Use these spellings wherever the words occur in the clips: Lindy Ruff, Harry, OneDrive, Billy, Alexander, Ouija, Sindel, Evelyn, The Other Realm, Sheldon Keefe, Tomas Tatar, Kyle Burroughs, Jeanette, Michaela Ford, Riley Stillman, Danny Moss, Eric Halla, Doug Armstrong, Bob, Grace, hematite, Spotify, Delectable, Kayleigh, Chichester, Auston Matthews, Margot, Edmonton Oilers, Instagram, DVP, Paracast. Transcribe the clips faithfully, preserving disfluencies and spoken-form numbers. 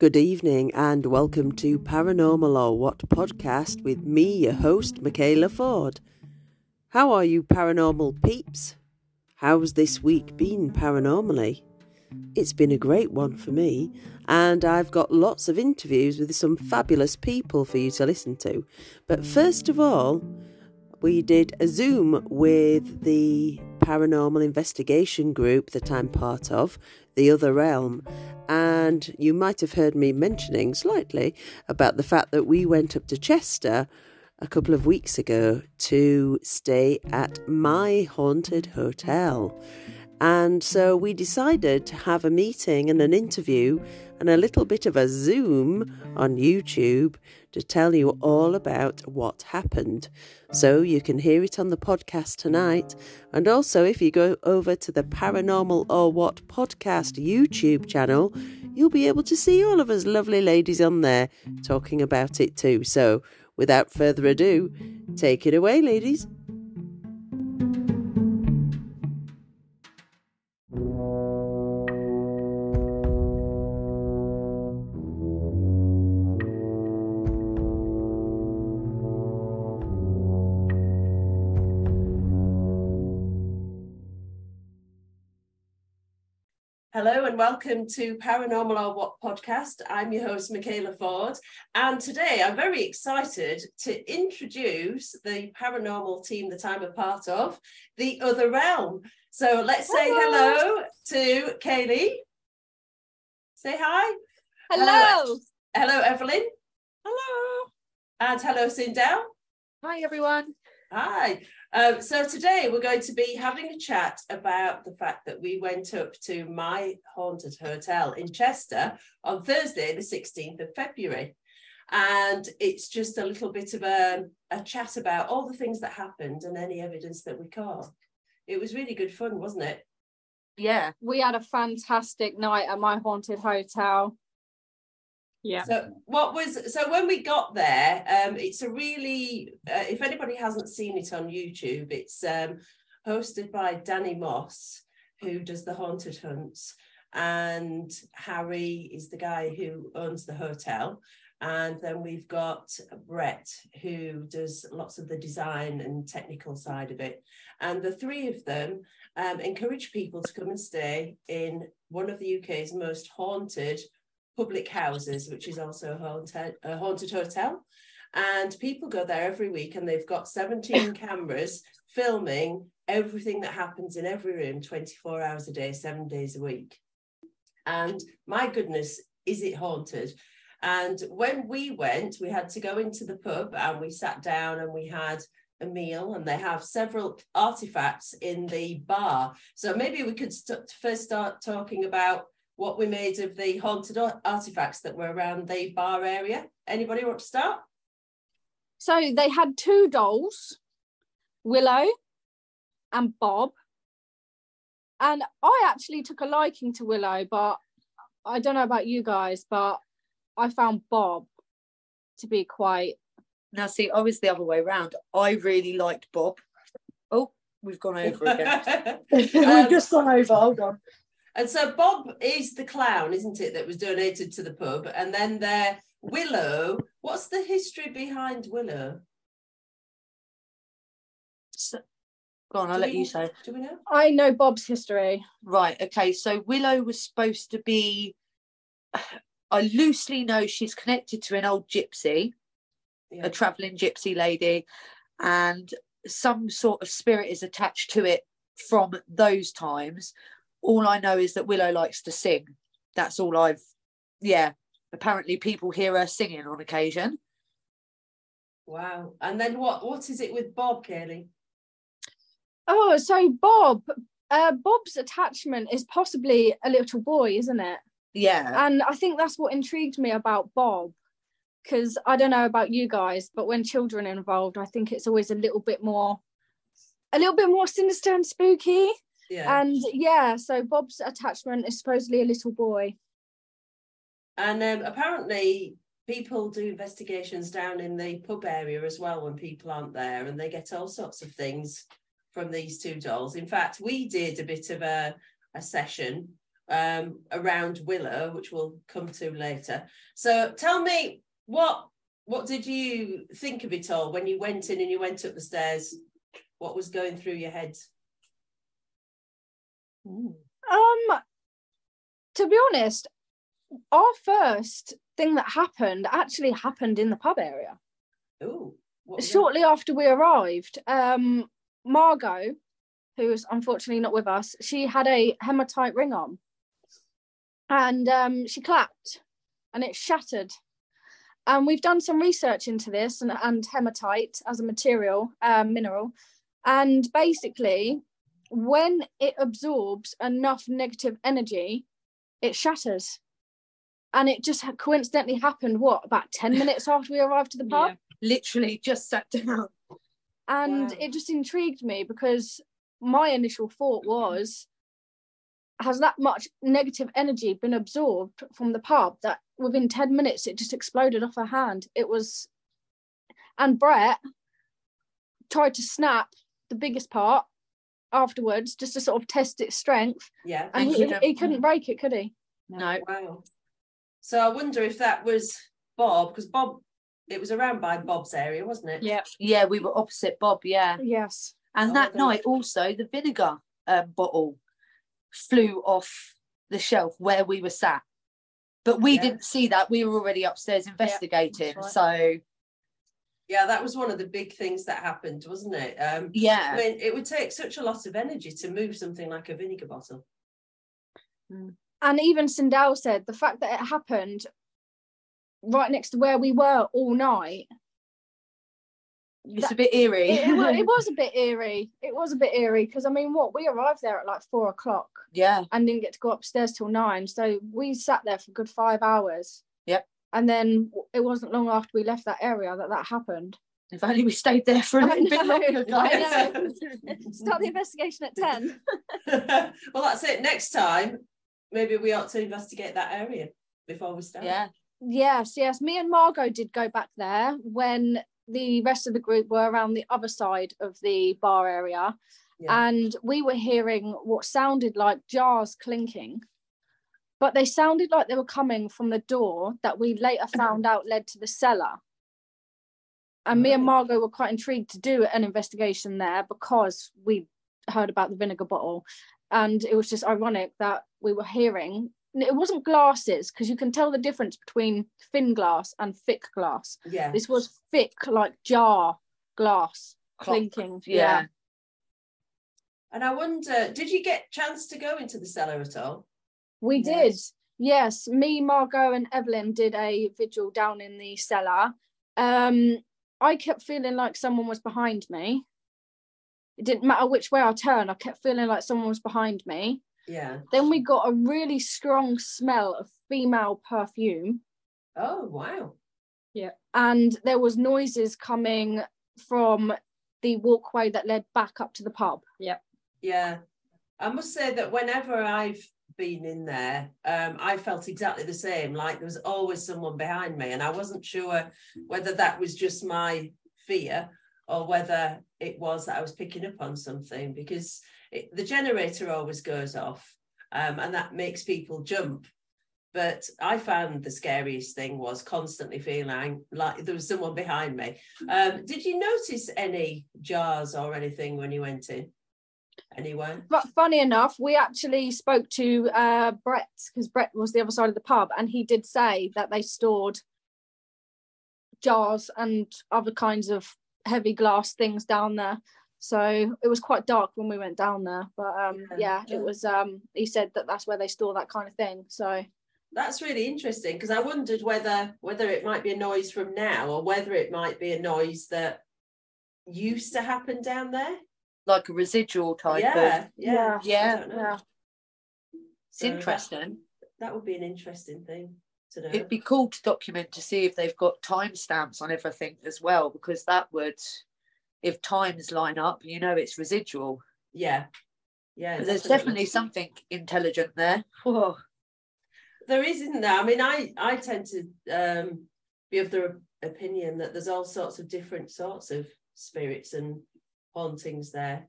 Good evening and welcome to Paranormal or What podcast with me, your host, Michaela Ford. How are you paranormal peeps? How's this week been paranormally? It's been a great one for me, and I've got lots of interviews with some fabulous people for you to listen to. But first of all, we did a Zoom with the paranormal investigation group that I'm part of, The Other Realm, and you might have heard me mentioning slightly about the fact that we went up to Chester a couple of weeks ago to stay at My Haunted Hotel. And so we decided to have a meeting and an interview and a little bit of a Zoom on YouTube to tell you all about what happened. So you can hear it on the podcast tonight. And also, if you go over to the Paranormal or What podcast YouTube channel, you'll be able to see all of us lovely ladies on there talking about it too. So without further ado, take it away, ladies. Hello and welcome to Paranormal or What podcast. I'm your host, Michaela Ford, and today I'm very excited to introduce the paranormal team that I'm a part of, The Other Realm. So let's say hello, hello to Kayleigh. Say hi. Hello. Uh, hello, Evelyn. Hello. And hello, Sindel. Hi, everyone. Hi. Um, so today we're going to be having a chat about the fact that we went up to My Haunted Hotel in Chester on Thursday, the sixteenth of February. And it's just a little bit of a, a chat about all the things that happened and any evidence that we caught. It was really good fun, wasn't it? Yeah, we had a fantastic night at My Haunted Hotel. Yeah. So what was so when we got there, um, it's a really uh, if anybody hasn't seen it on YouTube, it's um, hosted by Danny Moss, who does the haunted hunts, and Harry is the guy who owns the hotel, and then we've got Brett, who does lots of the design and technical side of it, and the three of them um, encourage people to come and stay in one of the U K's most haunted public houses, which is also a haunted, a haunted hotel, and people go there every week, and they've got seventeen cameras filming everything that happens in every room twenty-four hours a day, seven days a week. And my goodness, is it haunted. And when we went, we had to go into the pub and we sat down and we had a meal, and they have several artifacts in the bar. So maybe we could st- first start talking about what we made of the haunted artifacts that were around the bar area. Anybody want to start? So they had two dolls, Willow and Bob. And I actually took a liking to Willow, but I don't know about you guys, but I found Bob to be quite... Now, see, I was the other way around. I really liked Bob. Oh, we've gone over again. We've um, just gone over, hold on. And so Bob is the clown, isn't it, that was donated to the pub. And then there, Willow. What's the history behind Willow? So, go on, I'll do let we, you say. Do we know? I know Bob's history. Right, okay. So Willow was supposed to be, I loosely know she's connected to an old gypsy, yeah. a travelling gypsy lady, and some sort of spirit is attached to it from those times. All I know is that Willow likes to sing. That's all I've, yeah. Apparently people hear her singing on occasion. Wow. And then what, what is it with Bob, Kayleigh? Oh, so Bob, uh, Bob's attachment is possibly a little boy, isn't it? Yeah. And I think that's what intrigued me about Bob, because I don't know about you guys, but when children are involved, I think it's always a little bit more, a little bit more sinister and spooky. Yeah. And yeah, so Bob's attachment is supposedly a little boy. And um, apparently people do investigations down in the pub area as well when people aren't there, and they get all sorts of things from these two dolls. In fact, we did a bit of a, a session um, around Willow, which we'll come to later. So tell me, what what did you think of it all when you went in and you went up the stairs? What was going through your head? Ooh. Um, to be honest, our first thing that happened actually happened in the pub area. Ooh. Shortly that? after we arrived, um, Margot, who's unfortunately not with us, she had a hematite ring on, and um, she clapped and it shattered. And we've done some research into this and, and hematite as a material, uh, mineral. And basically, when it absorbs enough negative energy, it shatters. And it just coincidentally happened, what, about ten minutes after we arrived to the pub? Yeah, literally just sat down. And wow. It just intrigued me, because my initial thought was, has that much negative energy been absorbed from the pub that within ten minutes it just exploded off her hand? It was, and Brett tried to snap the biggest part afterwards just to sort of test its strength. Yeah. And he, he couldn't break it, could he? No. Wow. So I wonder if that was Bob, because Bob, it was around by Bob's area, wasn't it? Yeah. Yeah, we were opposite Bob, yeah. Yes. And oh, that night also the vinegar uh, bottle flew off the shelf where we were sat, but we yeah. didn't see that. We were already upstairs investigating. Yeah, right. So yeah, that was one of the big things that happened, wasn't it? Um yeah, I mean, it would take such a lot of energy to move something like a vinegar bottle. And even Sindel said the fact that it happened right next to where we were all night, it's that, a bit eerie. It, it, it was a bit eerie. It was a bit eerie because, I mean, what, we arrived there at like four o'clock. Yeah. And didn't get to go upstairs till nine. So we sat there for a good five hours. Yep. And then it wasn't long after we left that area that that happened. If only we stayed there for a little bit longer, guys. I know. Start the investigation at ten. Well, that's it. Next time, maybe we ought to investigate that area before we start. Yeah. Yes, yes. Me and Margot did go back there when the rest of the group were around the other side of the bar area, yeah. And we were hearing what sounded like jars clinking, but they sounded like they were coming from the door that we later found out led to the cellar. And right. Me and Margot were quite intrigued to do an investigation there because we heard about the vinegar bottle, and it was just ironic that we were hearing it wasn't glasses, because you can tell the difference between thin glass and thick glass. Yeah, this was thick, like jar glass clinking. Yeah. Yeah. And I wonder, did you get chance to go into the cellar at all? We did. Yes. Yes, me, Margot, and Evelyn did a vigil down in the cellar. Um, I kept feeling like someone was behind me. It didn't matter which way I turned. I kept feeling like someone was behind me. Yeah. Then we got a really strong smell of female perfume. Oh, wow. Yeah. And there was noises coming from the walkway that led back up to the pub. Yeah. Yeah. I must say that whenever I've been in there, um, I felt exactly the same. Like there was always someone behind me. And I wasn't sure whether that was just my fear or whether it was that I was picking up on something, because it, the generator always goes off, um, and that makes people jump. But I found the scariest thing was constantly feeling like there was someone behind me. Um, did you notice any jars or anything when you went in? Anyone? But funny enough, we actually spoke to uh, Brett, because Brett was the other side of the pub, and he did say that they stored jars and other kinds of heavy glass things down there. So it was quite dark when we went down there, but um yeah, yeah it was um he said that that's where they store that kind of thing. So that's really interesting, because I wondered whether whether it might be a noise from now or whether it might be a noise that used to happen down there, like a residual type. Yeah, of yeah yeah, yeah. It's so interesting. That, that would be an interesting thing to know. It'd be cool to document to see if they've got timestamps on everything as well, because that would, if times line up, you know it's residual. Yeah, yeah. Definitely. There's definitely something intelligent there. Whoa. There is, isn't there? I mean, I I tend to um, be of the opinion that there's all sorts of different sorts of spirits and hauntings there.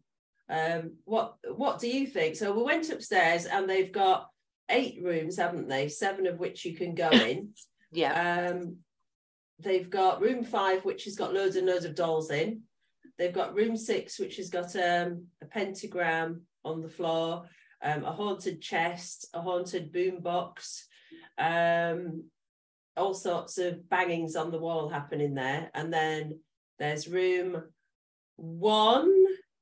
Um, what What do you think? So we went upstairs, and they've got eight rooms, haven't they? Seven of which you can go in. Yeah. Um, they've got room five, which has got loads and loads of dolls in. They've got room six, which has got um, a pentagram on the floor, um, a haunted chest, a haunted boombox, um, all sorts of bangings on the wall happening there. And then there's room one.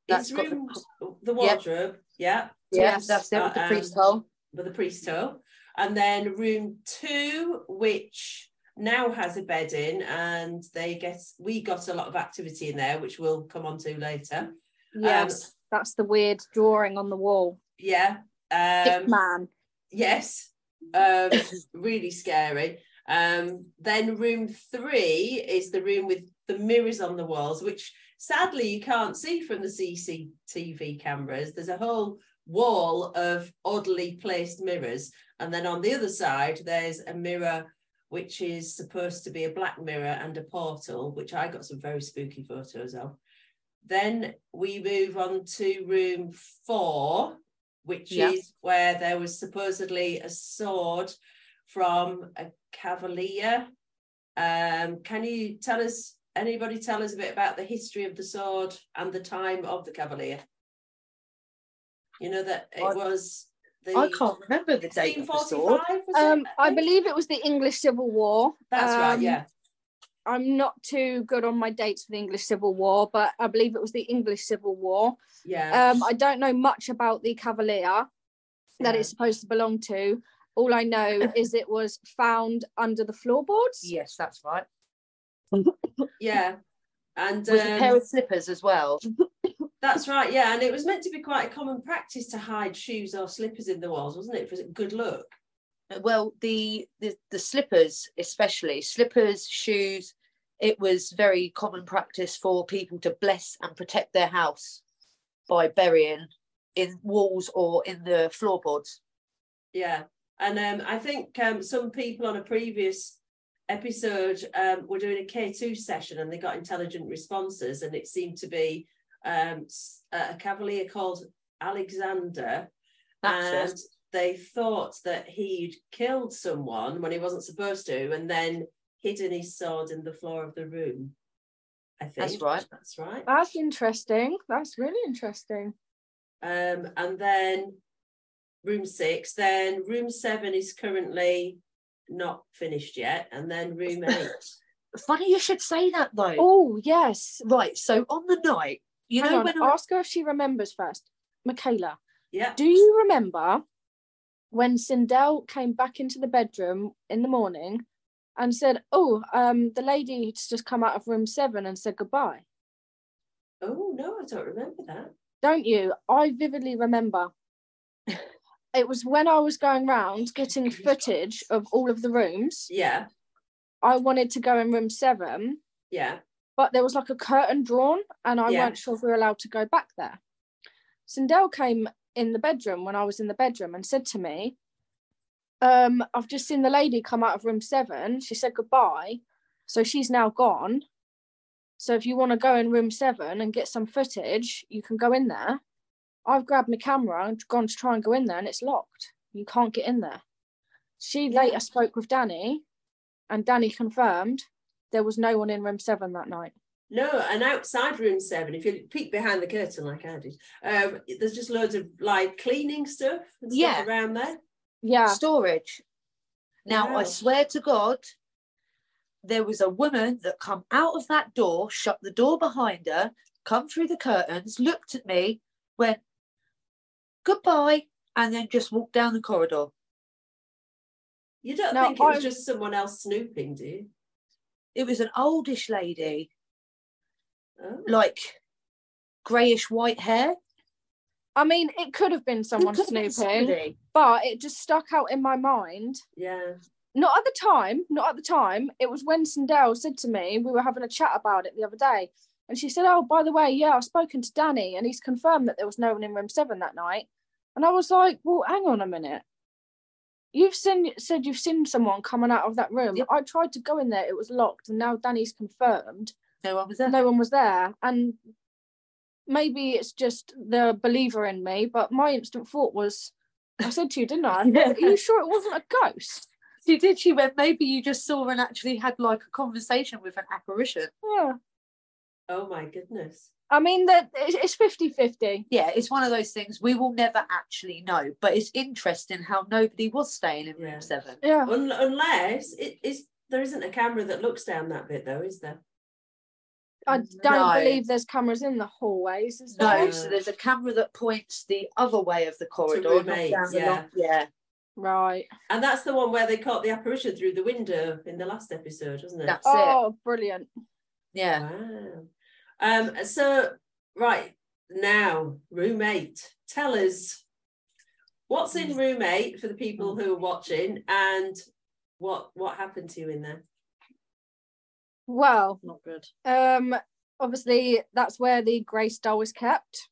That's is room the, the wardrobe. Yep. Yeah. Yeah, that's it with the priest um, hole. With the priest hole. And then room two, which now has a bed in, and they get we got a lot of activity in there, which we'll come on to later. Yes, um, that's the weird drawing on the wall. Yeah. Um man. Yes. Um really scary. Um then room three is the room with the mirrors on the walls, which sadly you can't see from the C C T V cameras. There's a whole wall of oddly placed mirrors, and then on the other side there's a mirror which is supposed to be a black mirror and a portal, which I got some very spooky photos of. Then we move on to room four, which yeah. is where there was supposedly a sword from a cavalier. Um, can you tell us, anybody tell us a bit about the history of the sword and the time of the cavalier? You know that it I, was... The, I can't remember the date of the sword. Um, I believe it was the English Civil War. That's um, right, yeah. I'm not too good on my dates for the English Civil War, but I believe it was the English Civil War. Yeah. Um, I don't know much about the cavalier that yeah. it's supposed to belong to. All I know is it was found under the floorboards. Yes, that's right. Yeah. And with um, a pair of slippers as well. That's right, yeah. And it was meant to be quite a common practice to hide shoes or slippers in the walls, wasn't it? For good luck. Well, the, the the slippers especially, slippers, shoes, it was very common practice for people to bless and protect their house by burying in walls or in the floorboards. Yeah, and um, I think um, some people on a previous episode um, were doing a K two session and they got intelligent responses, and it seemed to be um a cavalier called Alexander. That's and it. They thought that he'd killed someone when he wasn't supposed to, and then hidden his sword in the floor of the room. I think that's right. That's right. That's interesting. That's really interesting. Um, and then room six. Then room seven is currently not finished yet, and then room eight. Funny you should say that though. Oh yes, right. So on the night. You Hang know, on, when I... ask her if she remembers first. Michaela, yeah. do you remember when Sindel came back into the bedroom in the morning and said, oh, um, the lady's just come out of room seven and said goodbye? Oh, no, I don't remember that. Don't you? I vividly remember. It was when I was going round getting footage of all of the rooms. Yeah. I wanted to go in room seven. Yeah. But there was like a curtain drawn, and I yeah. weren't sure if we were allowed to go back there. Sindel came in the bedroom when I was in the bedroom and said to me, um, I've just seen the lady come out of room seven. She said goodbye. So she's now gone. So if you want to go in room seven and get some footage, you can go in there. I've grabbed my camera and gone to try and go in there, and it's locked. You can't get in there. She yeah. later spoke with Danny, and Danny confirmed there was no one in room seven that night. No, and outside room seven, if you peek behind the curtain like I did, um, there's just loads of like cleaning stuff and stuff yeah. around there. Yeah. Storage. Now, wow. I swear to God, there was a woman that come out of that door, shut the door behind her, come through the curtains, looked at me, went, goodbye, and then just walked down the corridor. You don't now, think it was I'm... just someone else snooping, do you? It was an oldish lady, oh. like greyish white hair. I mean, it could have been someone snooping, but it just stuck out in my mind. Yeah. Not at the time, not at the time. It was when Sindel said to me, we were having a chat about it the other day, and she said, oh, by the way, yeah, I've spoken to Danny, and he's confirmed that there was no one in room seven that night. And I was like, well, hang on a minute. You've seen, said you've seen someone coming out of that room. Yep. I tried to go in there. It was locked. And now Danny's confirmed. No one was there. No one was there. And maybe it's just the believer in me, but my instant thought was, I said to you, didn't I? Yeah. Are you sure it wasn't a ghost? She did. She went, maybe you just saw and actually had like a conversation with an apparition. Yeah. Oh my goodness. I mean, that it's fifty fifty. Yeah, it's one of those things we will never actually know, but it's interesting how nobody was staying in room yeah. seven. Yeah. Un- unless it is, there isn't a camera that looks down that bit though, is there? I don't no. believe there's cameras in the hallways, is there? No, so there's a camera that points the other way of the corridor. Down yeah. Along, yeah. Right. And that's the one where they caught the apparition through the window in the last episode, wasn't it? That's oh, it. Oh, brilliant. Yeah. Wow. Um, so, right, now, room eight. Tell us what's in room eight for the people who are watching and what what happened to you in there? Well, not good. Um, obviously, that's where the Grace doll is kept.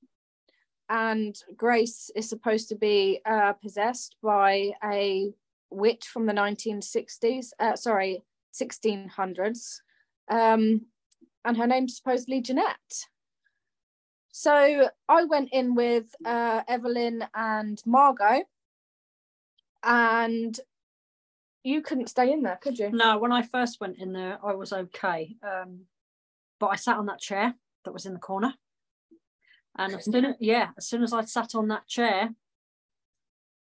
And Grace is supposed to be uh, possessed by a witch from the nineteen sixties. Uh, sorry, sixteen hundreds. Um, and her name's supposedly Jeanette. So I went in with uh, Evelyn and Margot. And... you couldn't stay in there, could you? No, when I first went in there, I was okay. Um, but I sat on that chair that was in the corner. And as soon as, yeah, as soon as I sat on that chair,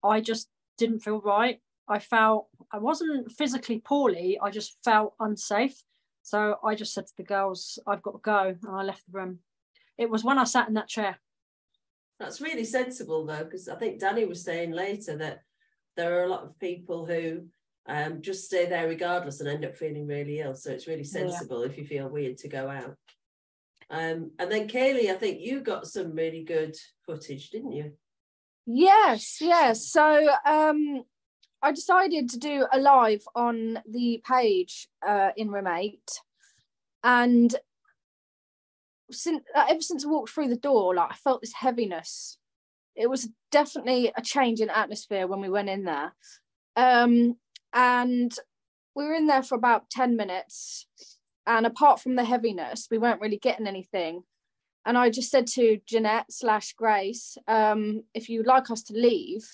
I just didn't feel right. I felt, I wasn't physically poorly, I just felt unsafe. So I just said to the girls, I've got to go, and I left the room. It was when I sat in that chair. That's really sensible, though, because I think Danny was saying later that there are a lot of people who... Um, just stay there regardless and end up feeling really ill. So it's really sensible yeah. if you feel weird to go out. Um, and then Kayleigh, I think you got some really good footage, didn't you? Yes, yes. So um, I decided to do a live on the page uh, in room eight. And since, uh, ever since I walked through the door, like I felt this heaviness. It was definitely a change in atmosphere when we went in there. Um, And we were in there for about ten minutes. And apart from the heaviness, we weren't really getting anything. And I just said to Jeanette slash Grace, um, if you'd like us to leave,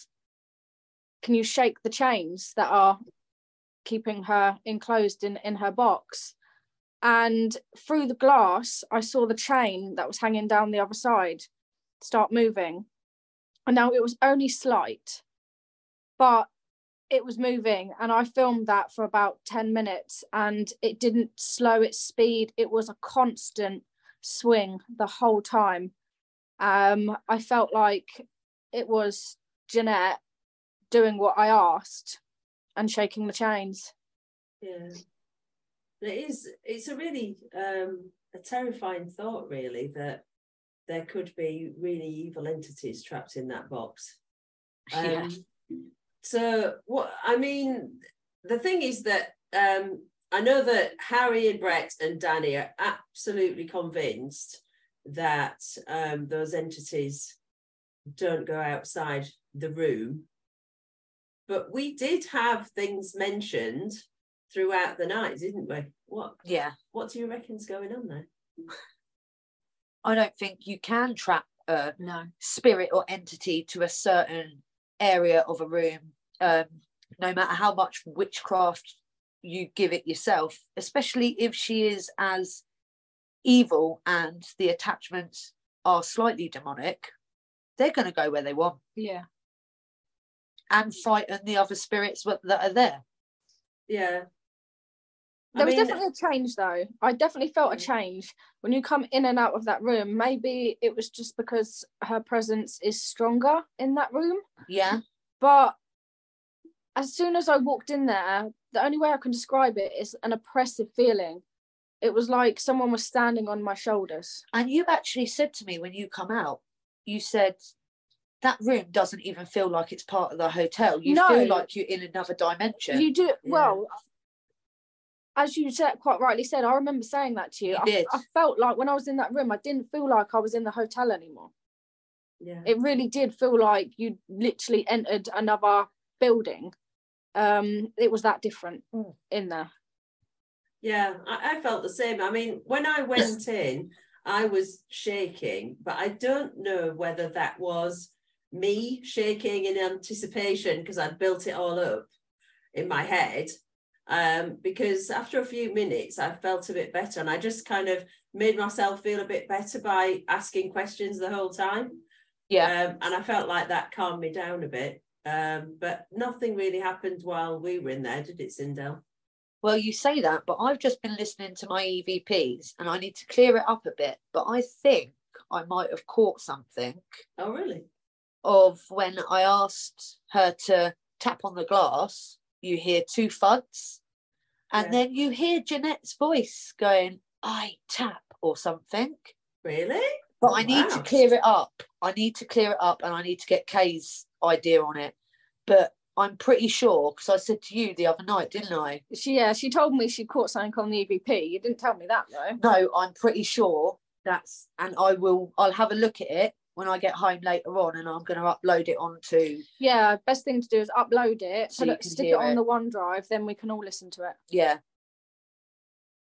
can you shake the chains that are keeping her enclosed in, in her box? And through the glass, I saw the chain that was hanging down the other side start moving. And now it was only slight, but it was moving, and I filmed that for about ten minutes, and it didn't slow its speed. It was a constant swing the whole time. Um, I felt like it was Jeanette doing what I asked and shaking the chains. Yeah. It is, it's a really, um, a terrifying thought, really, that there could be really evil entities trapped in that box. Um, yeah. So what I mean, the thing is that um, I know that Harry and Brett and Danny are absolutely convinced that um, those entities don't go outside the room. But we did have things mentioned throughout the night, didn't we? What? Yeah. What do you reckon's going on there? I don't think you can trap a no. spirit or entity to a certain area of a room, um, no matter how much witchcraft you give it yourself, especially if she is as evil and the attachments are slightly demonic, they're going to go where they want. Yeah. And frighten the other spirits that are there. Yeah. There I was mean, definitely a change, though. I definitely felt a change. When you come in and out of that room, maybe it was just because her presence is stronger in that room. Yeah. But as soon as I walked in there, the only way I can describe it is an oppressive feeling. It was like someone was standing on my shoulders. And you actually said to me when you come out, you said, that room doesn't even feel like it's part of the hotel. You no, feel like you're in another dimension. You do. Yeah. Well... as you said, quite rightly said, I remember saying that to you. I, I felt like when I was in that room, I didn't feel like I was in the hotel anymore. Yeah. It really did feel like you literally entered another building. Um, it was that different mm. in there. Yeah, I, I felt the same. I mean, when I went in, I was shaking, but I don't know whether that was me shaking in anticipation because I'd built it all up in my head. Um, because after a few minutes, I felt a bit better, and I just kind of made myself feel a bit better by asking questions the whole time. Yeah. Um, and I felt like that calmed me down a bit. Um, but nothing really happened while we were in there, did it, Sindel? Well, you say that, but I've just been listening to my E V Ps and I need to clear it up a bit. But I think I might have caught something. Oh, really? Of when I asked her to tap on the glass, you hear two thuds. And yeah. then you hear Jeanette's voice going, I tap or something. Really? But oh, I need wow. to clear it up. I need to clear it up and I need to get Kay's idea on it. But I'm pretty sure, because I said to you the other night, didn't I? She, yeah, she told me she caught something on the E V P. You didn't tell me that, though. No, I'm pretty sure that's, and I will, I'll have a look at it when I get home later on, and I'm going to upload it onto. Yeah, best thing to do is upload it, so look, stick it on it. the OneDrive, then we can all listen to it. Yeah.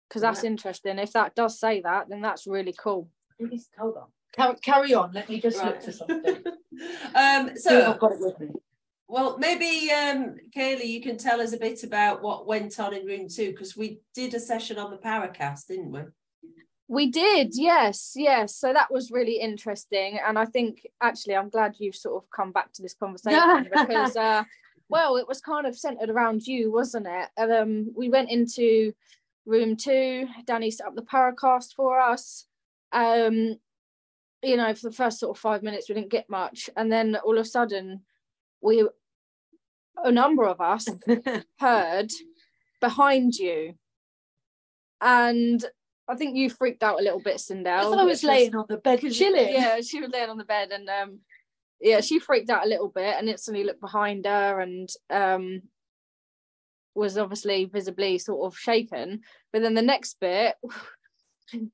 Because that's yeah. interesting. If that does say that, then that's really cool. Hold on. Car carry on. Let me just right. look for something. um, so I've got it with me. Well, maybe, um, Kayleigh, you can tell us a bit about what went on in room two, because we did a session on the Paracast, didn't we? We did, yes, yes. So that was really interesting. And I think, actually, I'm glad you've sort of come back to this conversation because, uh, well, it was kind of centred around you, wasn't it? And, um, we went into room two. Danny set up the Paracast for us. Um, you know, for the first sort of five minutes, we didn't get much. And then all of a sudden, we... a number of us heard behind you, and I think you freaked out a little bit, Sindel. I was laying was, on the bed chilling. Yeah, she was laying on the bed, and um, yeah, she freaked out a little bit, and instantly looked behind her, and um, was obviously visibly sort of shaken. But then the next bit,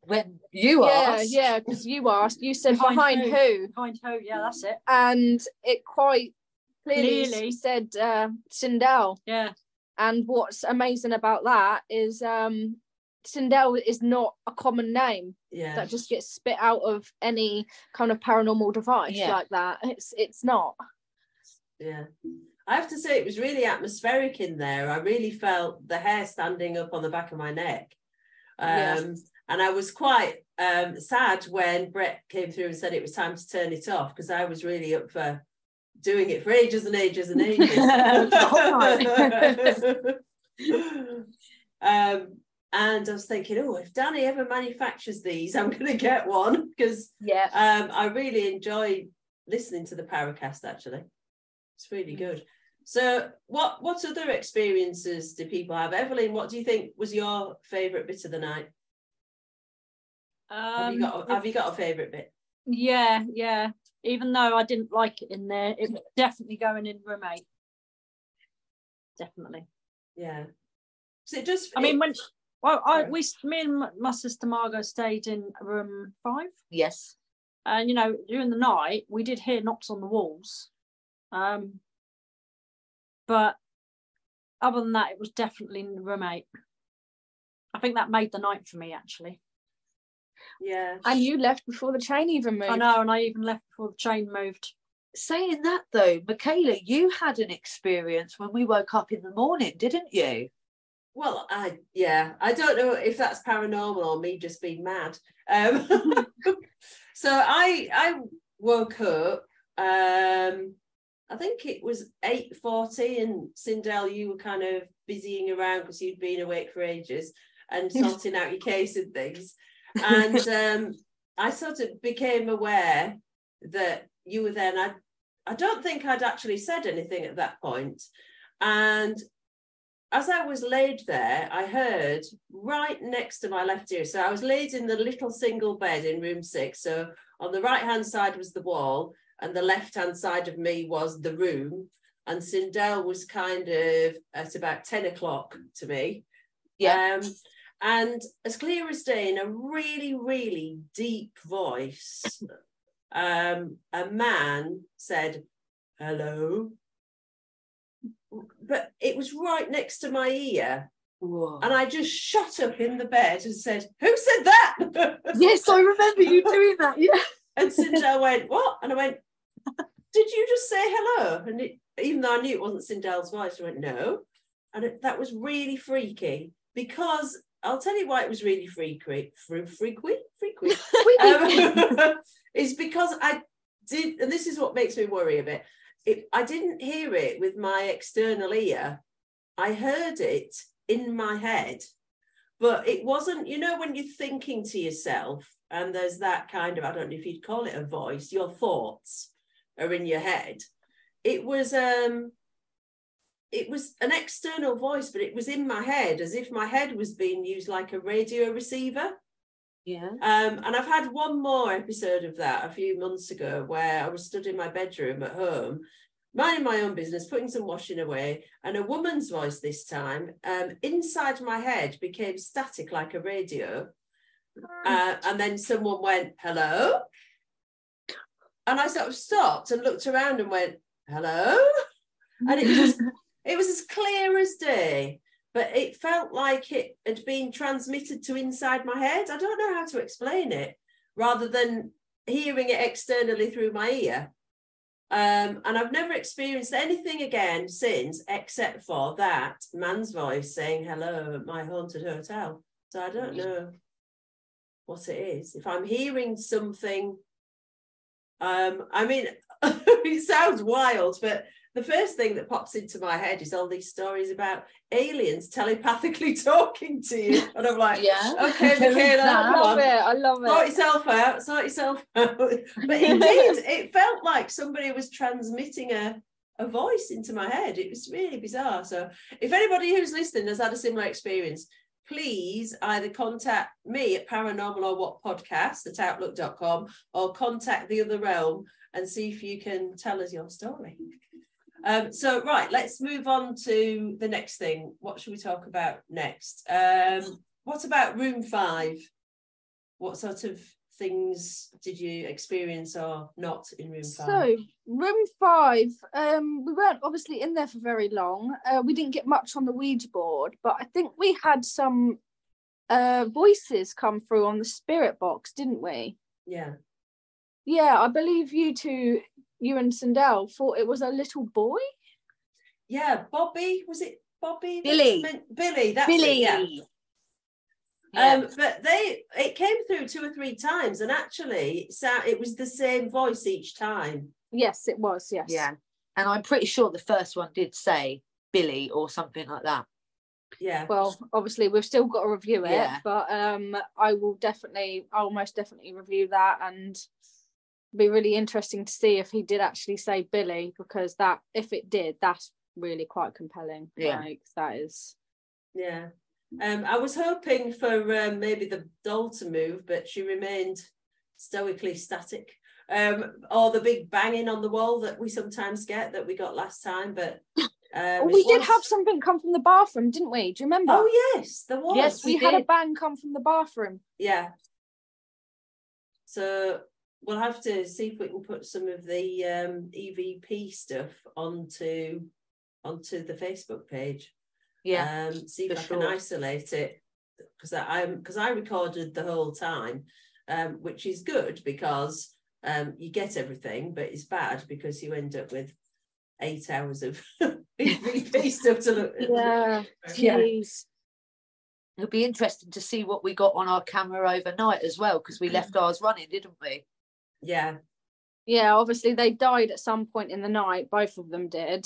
when you yeah, asked, yeah, because you asked, you said behind, behind who? who? Behind who? Yeah, that's it. And it quite. Clearly, Clearly said uh, Sindel. Yeah. And what's amazing about that is um, Sindel is not a common name yeah. that just gets spit out of any kind of paranormal device yeah. like that. It's it's not. Yeah. I have to say it was really atmospheric in there. I really felt the hair standing up on the back of my neck. Um, yes. And I was quite um, sad when Brett came through and said it was time to turn it off, because I was really up for... doing it for ages and ages and ages. um, and I was thinking, oh, if Danny ever manufactures these, I'm going to get one, because yeah. um, I really enjoy listening to the Paracast, actually. It's really good. So what, what other experiences do people have? Evelyn, what do you think was your favourite bit of the night? Um, have you got a, have you got a favourite bit? Yeah, yeah. Even though I didn't like it in there, it was definitely going in room eight. Definitely. Yeah. So it just... I it, mean, when... Well, I, we, me and my sister Margot stayed in room five. Yes. And, you know, during the night, we did hear knocks on the walls. Um, but other than that, it was definitely in room eight. I think that made the night for me, actually. Yeah, and you left before the chain even moved. I know, and I even left before the chain moved. Saying that though, Michaela, you had an experience when we woke up in the morning, didn't you? Well, I yeah, I don't know if that's paranormal or me just being mad. Um, so I I woke up. Um, I think it was eight forty, and Sindel, you were kind of busying around because you'd been awake for ages and sorting out your case and things. And um, I sort of became aware that you were there, and I, I don't think I'd actually said anything at that point. And as I was laid there, I heard right next to my left ear. So I was laid in the little single bed in room six. So on the right-hand side was the wall, and the left-hand side of me was the room. And Sindel was kind of at about ten o'clock to me. Yeah. Um, And as clear as day, in a really, really deep voice, um, a man said, hello. But it was right next to my ear. Whoa. And I just shot up in the bed and said, who said that? Yes, I remember you doing that, yeah. And Sindel went, what? And I went, did you just say hello? And it, even though I knew it wasn't Sindel's wife, she went, no. And it, that was really freaky, because I'll tell you why it was really freaky. Freaky? Freaky? Freaky. um, it's because I did, and this is what makes me worry a bit, it, I didn't hear it with my external ear. I heard it in my head, but it wasn't, you know, when you're thinking to yourself and there's that kind of, I don't know if you'd call it a voice, your thoughts are in your head. It was, um, it was an external voice, but it was in my head, as if my head was being used like a radio receiver. Yeah. Um, and I've had one more episode of that a few months ago, where I was stood in my bedroom at home, minding my own business, putting some washing away, and a woman's voice this time, um, inside my head, became static like a radio. Uh, and then someone went, hello? And I sort of stopped and looked around and went, hello? And it was it was as clear as day, but it felt like it had been transmitted to inside my head. I don't know how to explain it, rather than hearing it externally through my ear. Um, and I've never experienced anything again since, except for that man's voice saying hello at My Haunted Hotel. So I don't know what it is. If I'm hearing something, um, I mean, it sounds wild, but the first thing that pops into my head is all these stories about aliens telepathically talking to you. And I'm like, yeah, okay, Michaela, I love it, I love it. Sort yourself out, sort yourself out. But indeed, it felt like somebody was transmitting a, a voice into my head. It was really bizarre. So if anybody who's listening has had a similar experience, please either contact me at Paranormal or What Podcast at outlook dot com, or contact The Other Realm and see if you can tell us your story. Um, so, right, let's move on to the next thing. What should we talk about next? Um, what about room five? What sort of things did you experience or not in room five? So, room five, um, we weren't obviously in there for very long. Uh, we didn't get much on the Ouija board, but I think we had some uh, voices come through on the spirit box, didn't we? Yeah. Yeah, I believe you two... you and Sindel thought it was a little boy. Yeah, Bobby, was it Bobby? Billy. That Billy, that's Billy. It, yeah. Yeah. Um, but they, it came through two or three times, and actually so it was the same voice each time. Yes, it was, yes. Yeah, and I'm pretty sure the first one did say Billy or something like that. Yeah. Well, obviously we've still got to review it, yeah. but um, I will definitely, I'll most definitely review that, and be really interesting to see if he did actually say Billy, because that, if it did, that's really quite compelling. Yeah, like, that is. Yeah, um, I was hoping for um, maybe the doll to move, but she remained stoically static. Um, or the big banging on the wall that we sometimes get, that we got last time, but um, oh, we was... did have something come from the bathroom, didn't we? Do you remember? Oh yes, there was. Yes, we, we had did. a bang come from the bathroom. Yeah. So. We'll have to see if we can put some of the um, E V P stuff onto onto the Facebook page. Yeah, um, see if I sure. can isolate it, because I'm because I recorded the whole time, um, which is good, because um, you get everything, but it's bad because you end up with eight hours of E V P stuff to look at. Yeah, jeez. Yeah. It'll be interesting to see what we got on our camera overnight as well, because we left ours running, didn't we? Yeah, yeah. Obviously, they died at some point in the night. Both of them did.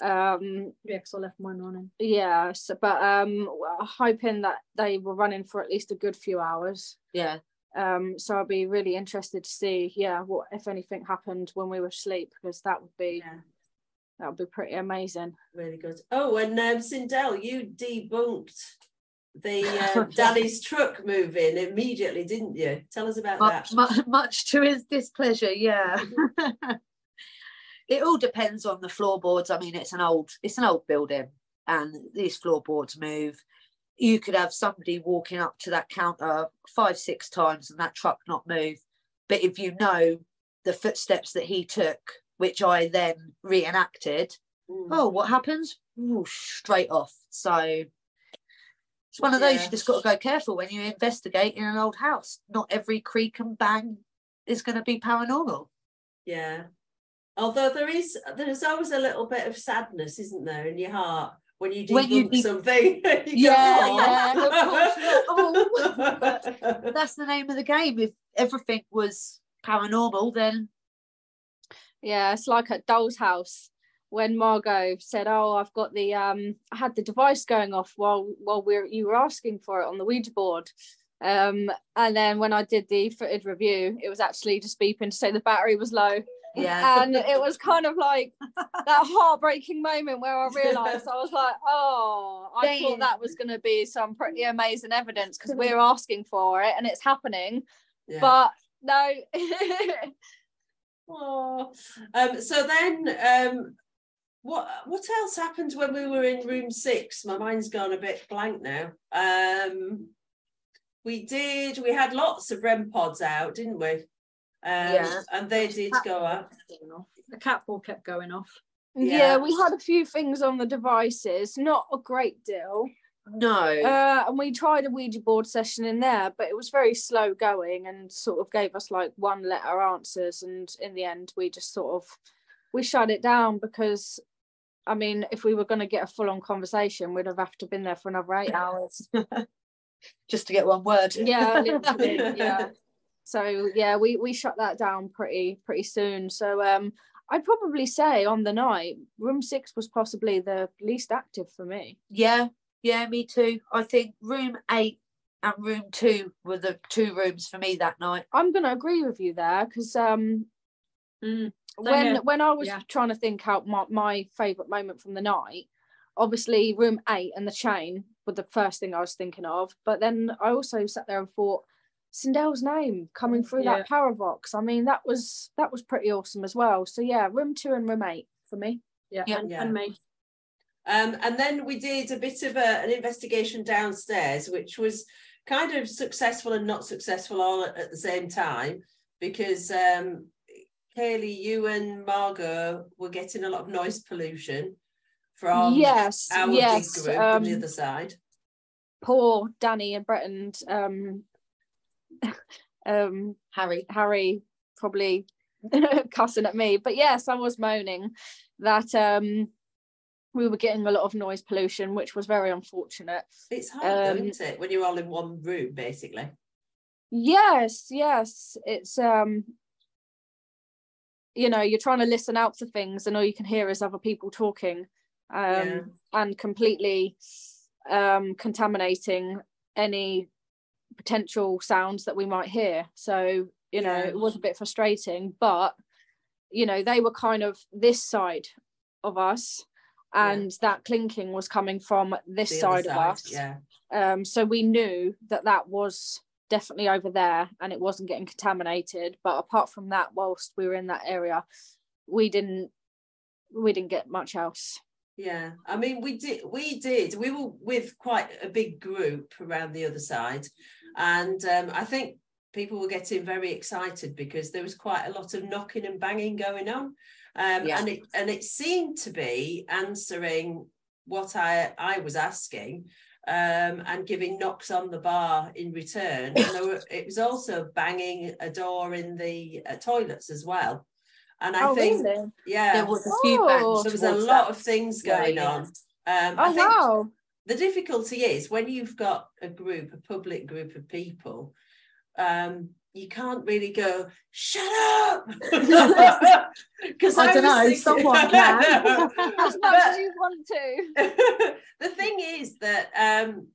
Um, yeah, because I left mine running. Yeah, so, but um, hoping that they were running for at least a good few hours. Yeah. Um. So I'd be really interested to see, yeah, what if anything happened when we were asleep, because that would be yeah. that would be pretty amazing. Really good. Oh, and um, Sindel, you debunked the uh, Danny's truck moving immediately, didn't you? Tell us about much, that. Much, much to his displeasure, yeah. It all depends on the floorboards. I mean, it's an old, it's an old building, and these floorboards move. You could have somebody walking up to that counter five, six times and that truck not move. But if you know the footsteps that he took, which I then reenacted, mm. oh, what happens? Ooh, straight off. So. It's one of those, yeah. you just got to go careful when you investigate in an old house. Not every creak and bang is going to be paranormal. Yeah. Although there is, there's always a little bit of sadness, isn't there, in your heart when you do when you de- something. you yeah, go, oh. yeah, of course not. But that's the name of the game. If everything was paranormal, then yeah, it's like at Doll's House when Margot said, "Oh, I've got the um, I had the device going off while while we were, you were asking for it on the Ouija board." Um, and then when I did the footed review, it was actually just beeping to say the battery was low. Yeah. And it was kind of like that heartbreaking moment where I realised, I was like, oh, I Damn. thought that was going to be some pretty amazing evidence because we're asking for it and it's happening. Yeah. But no. Oh. Um, so then um, what what else happened when we were in room six? My mind's gone a bit blank now. Um We did, we had lots of R E M pods out, didn't we? Um, yeah. And they did go up. The cat ball kept going off. Yeah. yeah, we had a few things on the devices, not a great deal. No. Uh, and we tried a Ouija board session in there, but it was very slow going and sort of gave us like one letter answers. And in the end, we just sort of, we shut it down because... I mean, if we were going to get a full-on conversation, we'd have have to have been there for another eight hours. Just to get one word. Yeah, literally, yeah. So yeah, we we shut that down pretty pretty soon. So um, I'd probably say on the night, room six was possibly the least active for me. Yeah, yeah, me too. I think room eight and room two were the two rooms for me that night. I'm gonna agree with you there because um, mm, when here. when I was yeah. trying to think out my, my favourite moment from the night, obviously room eight and the chain. The first thing I was thinking of, but then I also sat there and thought Sindel's name coming through yeah. that power box. I mean, that was that was pretty awesome as well. So yeah, room two and room eight for me. Yeah, yeah. And, yeah. and me. Um, and then we did a bit of a, an investigation downstairs, which was kind of successful and not successful all at, at the same time because um, Kayleigh, you and Margot were getting a lot of noise pollution. From yes, our yes. big group um, on the other side. Poor Danny and Brett and um, um, Harry. Harry probably cussing at me. But yes, I was moaning that um, we were getting a lot of noise pollution, which was very unfortunate. It's hard, um, though, isn't it, when you're all in one room, basically? Yes, yes. It's... Um, you know, you're trying to listen out for things and all you can hear is other people talking. Um, yeah. And completely um, contaminating any potential sounds that we might hear. So, you know, yeah. it was a bit frustrating, but, you know, they were kind of this side of us and yeah. that clinking was coming from this side, side of us. Yeah. Um, so we knew that that was definitely over there and it wasn't getting contaminated. But apart from that, whilst we were in that area, we didn't we didn't get much else. Yeah, I mean, we did, we did, we were with quite a big group around the other side. And um, I think people were getting very excited because there was quite a lot of knocking and banging going on. Um, yeah. and, it, and it seemed to be answering what I, I was asking um, and giving knocks on the bar in return. And there were, it was also banging a door in the uh, toilets as well. And I oh, think, really? yeah, there was a few oh, there was a lot that. of things going yeah, yeah. on. Um, oh, I think wow. the difficulty is when you've got a group, a public group of people, um, you can't really go, shut up! Because I, I don't know, thinking, someone can. As much as you want to. The thing is that um,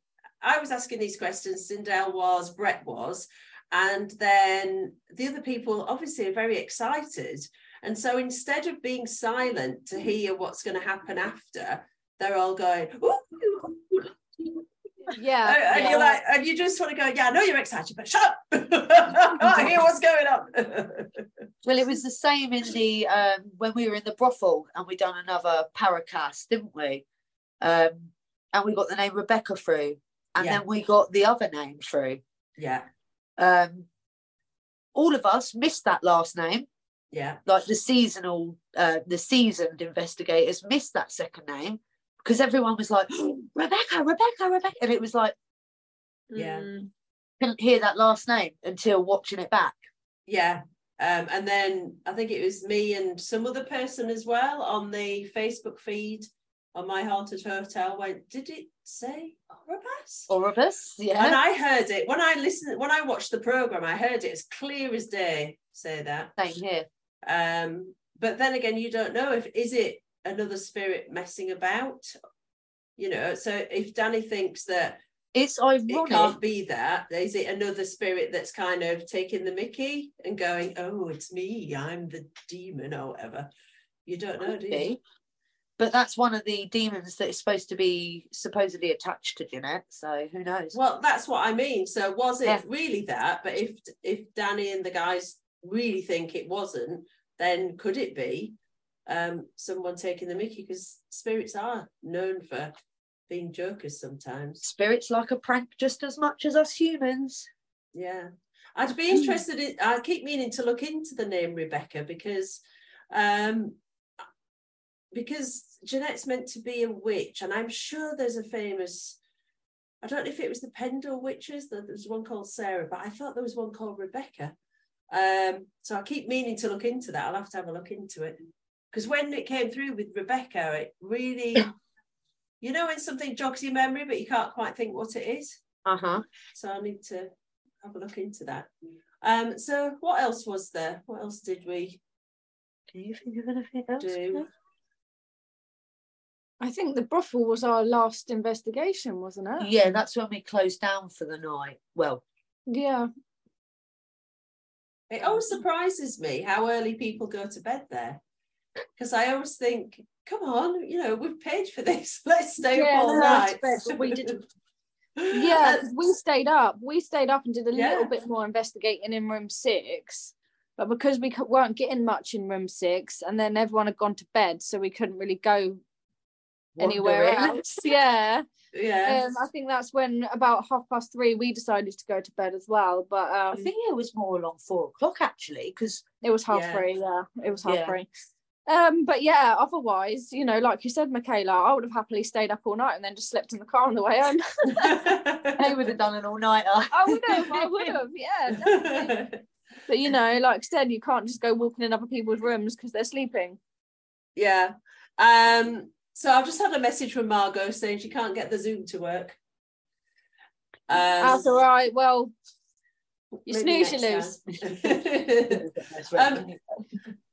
I was asking these questions, Sindel was, Brett was, and then the other people obviously are very excited. And so instead of being silent to hear what's going to happen after, they're all going, ooh. Yeah. And, and yeah. you're like, and you just want to go, yeah, I know you're excited, but shut up. I hear what's going on. Well, it was the same in the, um, when we were in the brothel and we done another paracast, didn't we? Um, and we got the name Rebecca through. And yeah. then we got the other name through. Yeah. Um, all of us missed that last name. Yeah, like the seasonal, uh, the seasoned investigators missed that second name because everyone was like, oh, Rebecca, Rebecca, Rebecca. And it was like, yeah, mm, couldn't hear that last name until watching it back. Yeah, Um, and then I think it was me and some other person as well on the Facebook feed on My Haunted Hotel went, did it say Oribus? Oribus, yeah. And I heard it when I listened, when I watched the programme, I heard it as clear as day say that. Same here. Um, but then again, you don't know if, is it another spirit messing about? You know, so if Danny thinks that it's ironic. It can't be that. Is it another spirit that's kind of taking the mickey and going, oh, it's me, I'm the demon or whatever? You don't know, do you? But that's one of the demons that is supposed to be supposedly attached to Jeanette, so who knows? Well, that's what I mean. So was it yeah. really that? But if if Danny and the guys really think it wasn't, then could it be um, someone taking the mickey? Because spirits are known for being jokers sometimes. Spirits like a prank just as much as us humans. Yeah. I'd be interested in, I keep meaning to look into the name Rebecca because um because Jeanette's meant to be a witch, and I'm sure there's a famous, I don't know if it was the Pendle witches, there was one called Sarah, but I thought there was one called Rebecca. Um so I keep meaning to look into that. I'll have to have a look into it, because when it came through with Rebecca, it really you know when something jogs your memory, but you can't quite think what it is? Uh-huh. So I need to have a look into that. Um, so what else was there? What else did we do? You think of anything else? Do? I think the brothel was our last investigation, wasn't it? Yeah, that's when we closed down for the night. Well. Yeah. It always surprises me how early people go to bed there. Because I always think, come on, you know, we've paid for this. Let's stay yeah, up all night. But we didn't. Yeah, because we stayed up. We stayed up and did a yeah. little bit more investigating in room six. But because we weren't getting much in room six, and then everyone had gone to bed, so we couldn't really go Wandering. anywhere else. Yeah. Yeah. Um, I think that's when about half past three we decided to go to bed as well. But um, I think it was more along four o'clock actually, because it was half yeah. three. Yeah, it was half yeah. three. Um, but yeah, otherwise, you know, like you said, Michaela, I would have happily stayed up all night and then just slept in the car on the way home. They would have done an all-nighter. I would have, I would have, yeah, definitely. But, you know, like I said, you can't just go walking in other people's rooms because they're sleeping. Yeah. Um, so I've just had a message from Margot saying she can't get the Zoom to work. Um, That's all right, well... You snooze, you lose. um,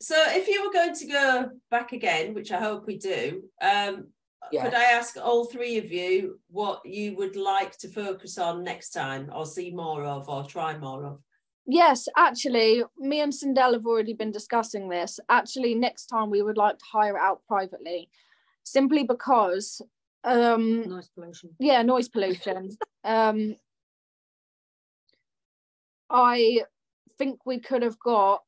so if you were going to go back again, which I hope we do, um, yeah. could I ask all three of you what you would like to focus on next time, or see more of, or try more of? Yes, actually, me and Sindel have already been discussing this. Actually, next time we would like to hire it out privately, simply because... Um, noise pollution. Yeah, noise pollution. um, I think we could have got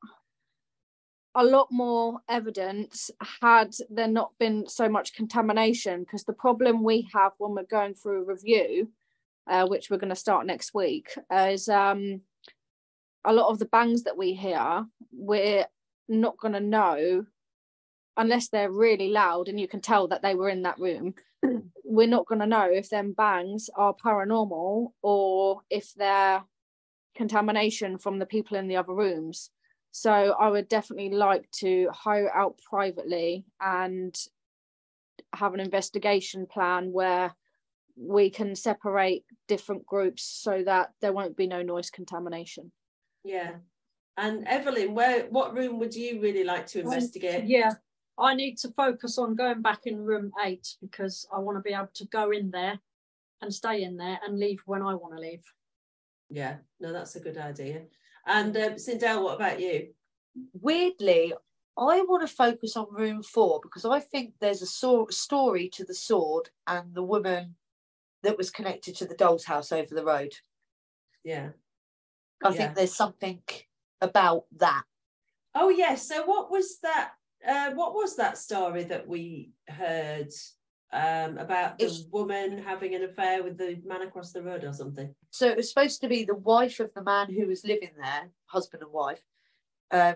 a lot more evidence had there not been so much contamination, because the problem we have when we're going through a review, uh, which we're going to start next week, is um, a lot of the bangs that we hear, we're not going to know, unless they're really loud and you can tell that they were in that room, we're not going to know if them bangs are paranormal or if they're contamination from the people in the other rooms. So I would definitely like to hire out privately and have an investigation plan where we can separate different groups so that there won't be no noise contamination. Yeah. And Evelyn, where what room would you really like to investigate? Yeah, I need to focus on going back in room eight, because I want to be able to go in there and stay in there and leave when I want to leave. Yeah, no, that's a good idea. And um, Sindel, what about you? Weirdly, I want to focus on room four, because I think there's a so story to the sword and the woman that was connected to the doll's house over the road. Yeah. I yeah. think there's something about that. Oh, yes. Yeah. So what was that? Uh, what was that story that we heard Um, about the it's, woman having an affair with the man across the road or something? So it was supposed to be the wife of the man who was living there, husband and wife. Um,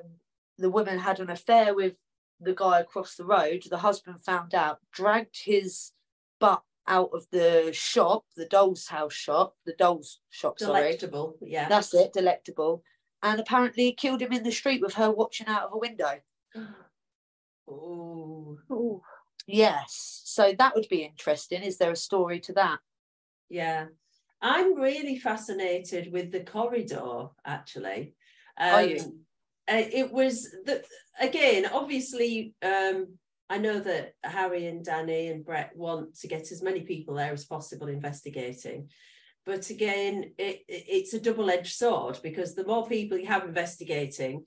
the woman had an affair with the guy across the road. The husband found out, dragged his butt out of the shop, the doll's house shop, the doll's shop, Delectable, sorry. Delectable, yeah. That's it, Delectable. and apparently killed him in the street with her watching out of a window. Ooh. Ooh. Yes, so that would be interesting. Is there a story to that? Yeah, I'm really fascinated with the corridor, actually. Um, Are you? It was, the, again, obviously, um, I know that Harry and Danny and Brett want to get as many people there as possible investigating. But again, it, it's a double-edged sword, because the more people you have investigating,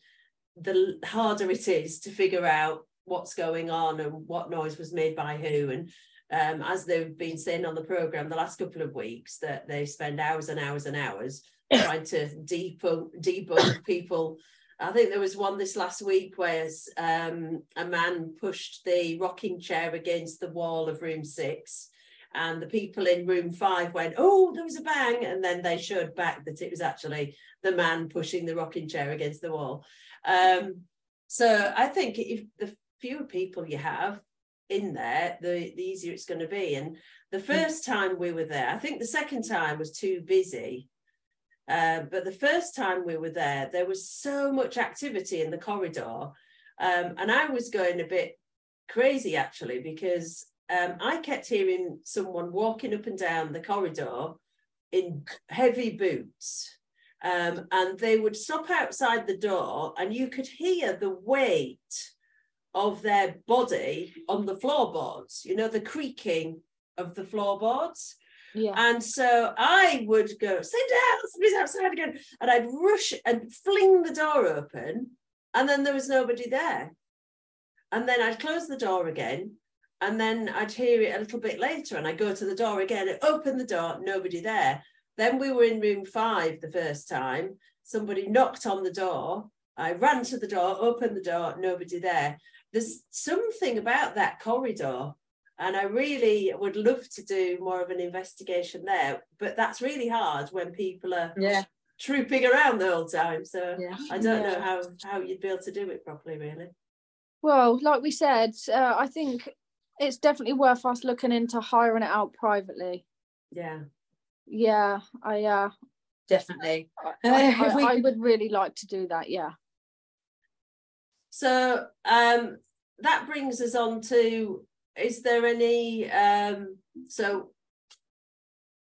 the harder it is to figure out what's going on and what noise was made by who. And um, as they've been saying on the programme the last couple of weeks, that they spend hours and hours and hours trying to debunk, debunk people. I think there was one this last week where um, a man pushed the rocking chair against the wall of room six, and the people in room five went, oh, there was a bang, and then they showed back that it was actually the man pushing the rocking chair against the wall. Um, so I think if the fewer people you have in there, the, the easier it's going to be. And the first time we were there, I think the second time was too busy. Uh, but the first time we were there, there was so much activity in the corridor. Um, and I was going a bit crazy, actually, because um, I kept hearing someone walking up and down the corridor in heavy boots. Um, and they would stop outside the door, and you could hear the weight of their body on the floorboards, you know, the creaking of the floorboards. Yeah. And so I would go, sit down, somebody's outside again. And I'd rush and fling the door open. And then there was nobody there. And then I'd close the door again. And then I'd hear it a little bit later. And I'd go to the door again, and open the door, nobody there. Then we were in room five the first time. Somebody knocked on the door. I ran to the door, opened the door, nobody there. There's something about that corridor. And I really would love to do more of an investigation there, but that's really hard when people are yeah. trooping around the whole time. So yeah. I don't yeah. know how, how you'd be able to do it properly, really. Well, like we said, uh, I think it's definitely worth us looking into hiring it out privately. Yeah. Yeah, I uh, definitely. I, I, I, I would really like to do that, yeah. So um, that brings us on to... Is there any, um, so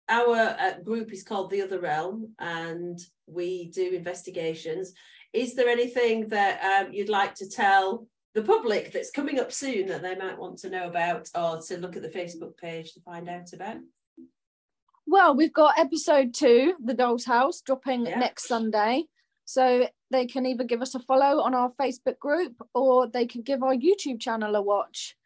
our uh, group is called The Other Realm, and we do investigations. Is there anything that um, you'd like to tell the public that's coming up soon that they might want to know about, or to look at the Facebook page to find out about? Well, we've got episode two, The Doll's House, dropping yeah. next Sunday. So they can either give us a follow on our Facebook group, or they can give our YouTube channel a watch.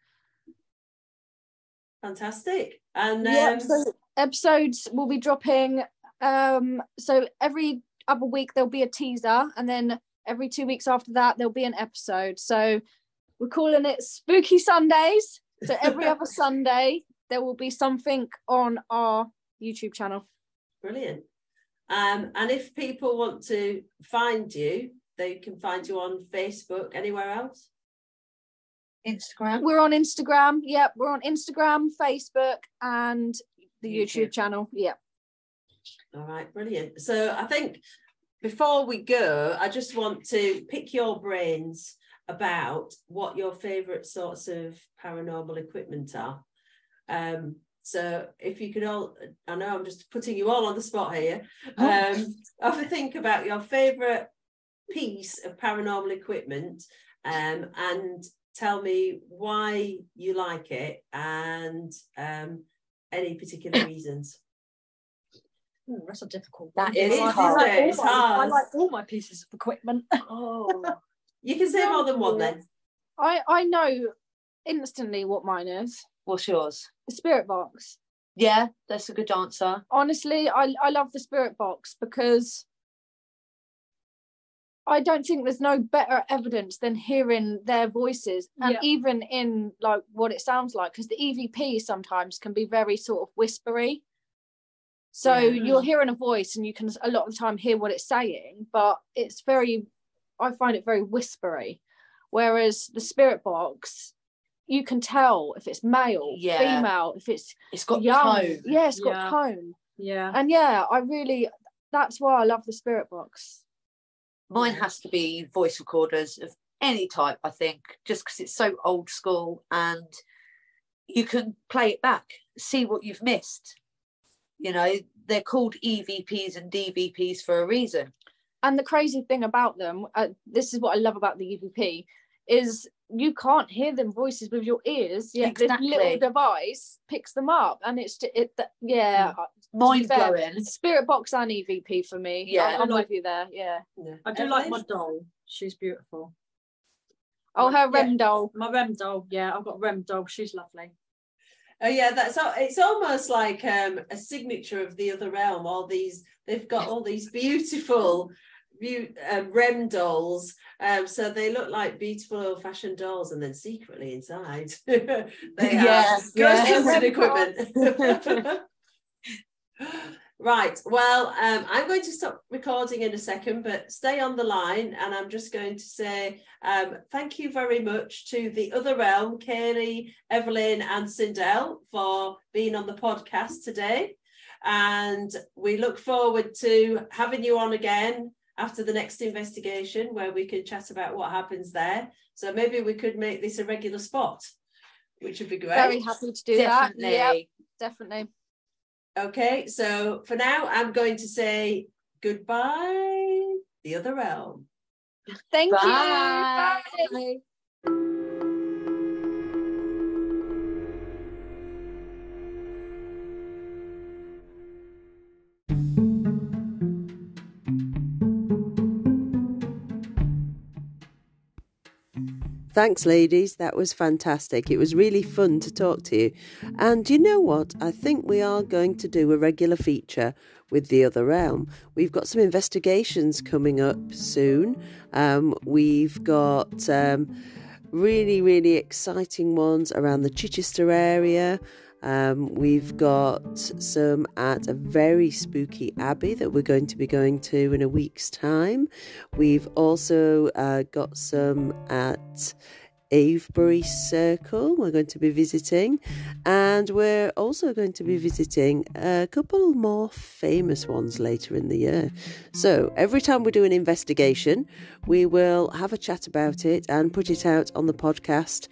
Fantastic. And um... yeah, so episodes will be dropping um so every other week there'll be a teaser, and then every two weeks after that there'll be an episode. So we're calling it Spooky Sundays, so every other Sunday there will be something on our YouTube channel. Brilliant. Um and if people want to find you, they can find you on Facebook, anywhere else? Instagram. We're on Instagram. Yep, we're on Instagram, Facebook, and the YouTube, YouTube channel. Yep. All right, brilliant. So I think before we go, I just want to pick your brains about what your favourite sorts of paranormal equipment are. Um, so if you could all, I know I'm just putting you all on the spot here. Um, have a think about your favourite piece of paranormal equipment, um, and tell me why you like it, and um, any particular reasons. Ooh, that's a difficult one. That is, is hard. Like, it's hard. I like all my pieces of equipment. Oh, you can say more than one then. I, I know instantly what mine is. What's yours? The spirit box. Yeah, that's a good answer. Honestly, I, I love the spirit box, because I don't think there's no better evidence than hearing their voices, and yeah. even in like what it sounds like, because the E V P sometimes can be very sort of whispery. So yeah. you're hearing a voice, and you can a lot of the time hear what it's saying, but it's very, I find it very whispery. Whereas the spirit box, you can tell if it's male, yeah. female, if it's it's got young. Tone. Yeah, it's got yeah. tone. Yeah, and yeah, I really that's why I love the spirit box. Mine has to be voice recorders of any type, I think, just because it's so old school and you can play it back, see what you've missed. You know, they're called E V Ps and D V Ps for a reason. And the crazy thing about them, uh, this is what I love about the E V P, is you can't hear them voices with your ears, yet exactly. This little device picks them up. And it's, it, it yeah. Mind-blowing. Spirit box and E V P for me. Yeah. I'm with you there, yeah. yeah. I do and like my doll. She's beautiful. Oh, her yeah. Rem doll. My Rem doll, yeah. I've got a Rem doll. She's lovely. Oh yeah, that's it's almost like um, a signature of The Other Realm. All these they've got all these beautiful um, R E M dolls, um, so they look like beautiful old-fashioned dolls, and then secretly inside they have yes, yes. ghost equipment. Right. Well, um, I'm going to stop recording in a second, but stay on the line, and I'm just going to say um, thank you very much to The Other Realm, Kayleigh, Evelyn, and Sindel for being on the podcast today, and we look forward to having you on again after the next investigation, where we can chat about what happens there. So maybe we could make this a regular spot, which would be great. Very happy to do definitely. that. Yeah, definitely. Okay, so for now, I'm going to say goodbye, The Other Realm. Thank Bye. you. Bye. Bye. Thanks, ladies. That was fantastic. It was really fun to talk to you. And you know what? I think we are going to do a regular feature with The Other Realm. We've got some investigations coming up soon. Um, we've got um, really, really exciting ones around the Chichester area. Um, we've got some at a very spooky abbey that we're going to be going to in a week's time. We've also uh, got some at Avebury Circle we're going to be visiting, and we're also going to be visiting a couple more famous ones later in the year. So every time we do an investigation, we will have a chat about it and put it out on the podcast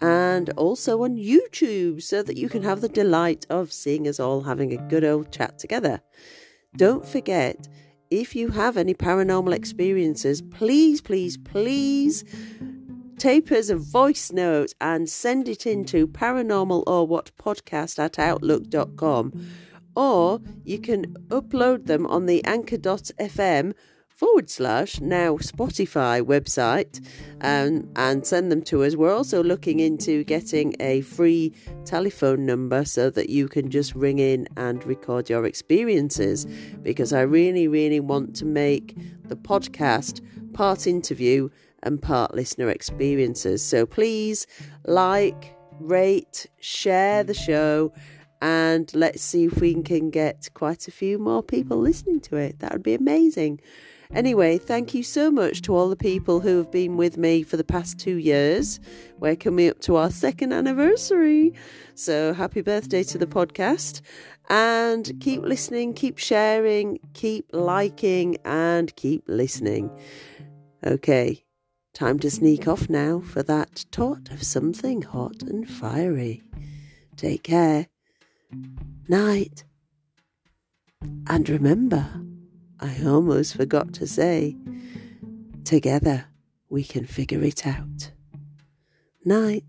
and also on YouTube, so that you can have the delight of seeing us all having a good old chat together. Don't forget, if you have any paranormal experiences, please, please, please tape us a voice note and send it in to paranormal or what podcast at outlook dot com, or you can upload them on the anchor dot f m forward slash now Spotify website, um, and send them to us. We're also looking into getting a free telephone number so that you can just ring in and record your experiences, because I really, really want to make the podcast part interview and part listener experiences. So please like, rate, share the show, and let's see if we can get quite a few more people listening to it. That would be amazing. Anyway, thank you so much to all the people who have been with me for the past two years. We're coming up to our second anniversary. So happy birthday to the podcast. And keep listening, keep sharing, keep liking, and keep listening. Okay, time to sneak off now for that tot of something hot and fiery. Take care. Night. And remember, I almost forgot to say, together we can figure it out. Night.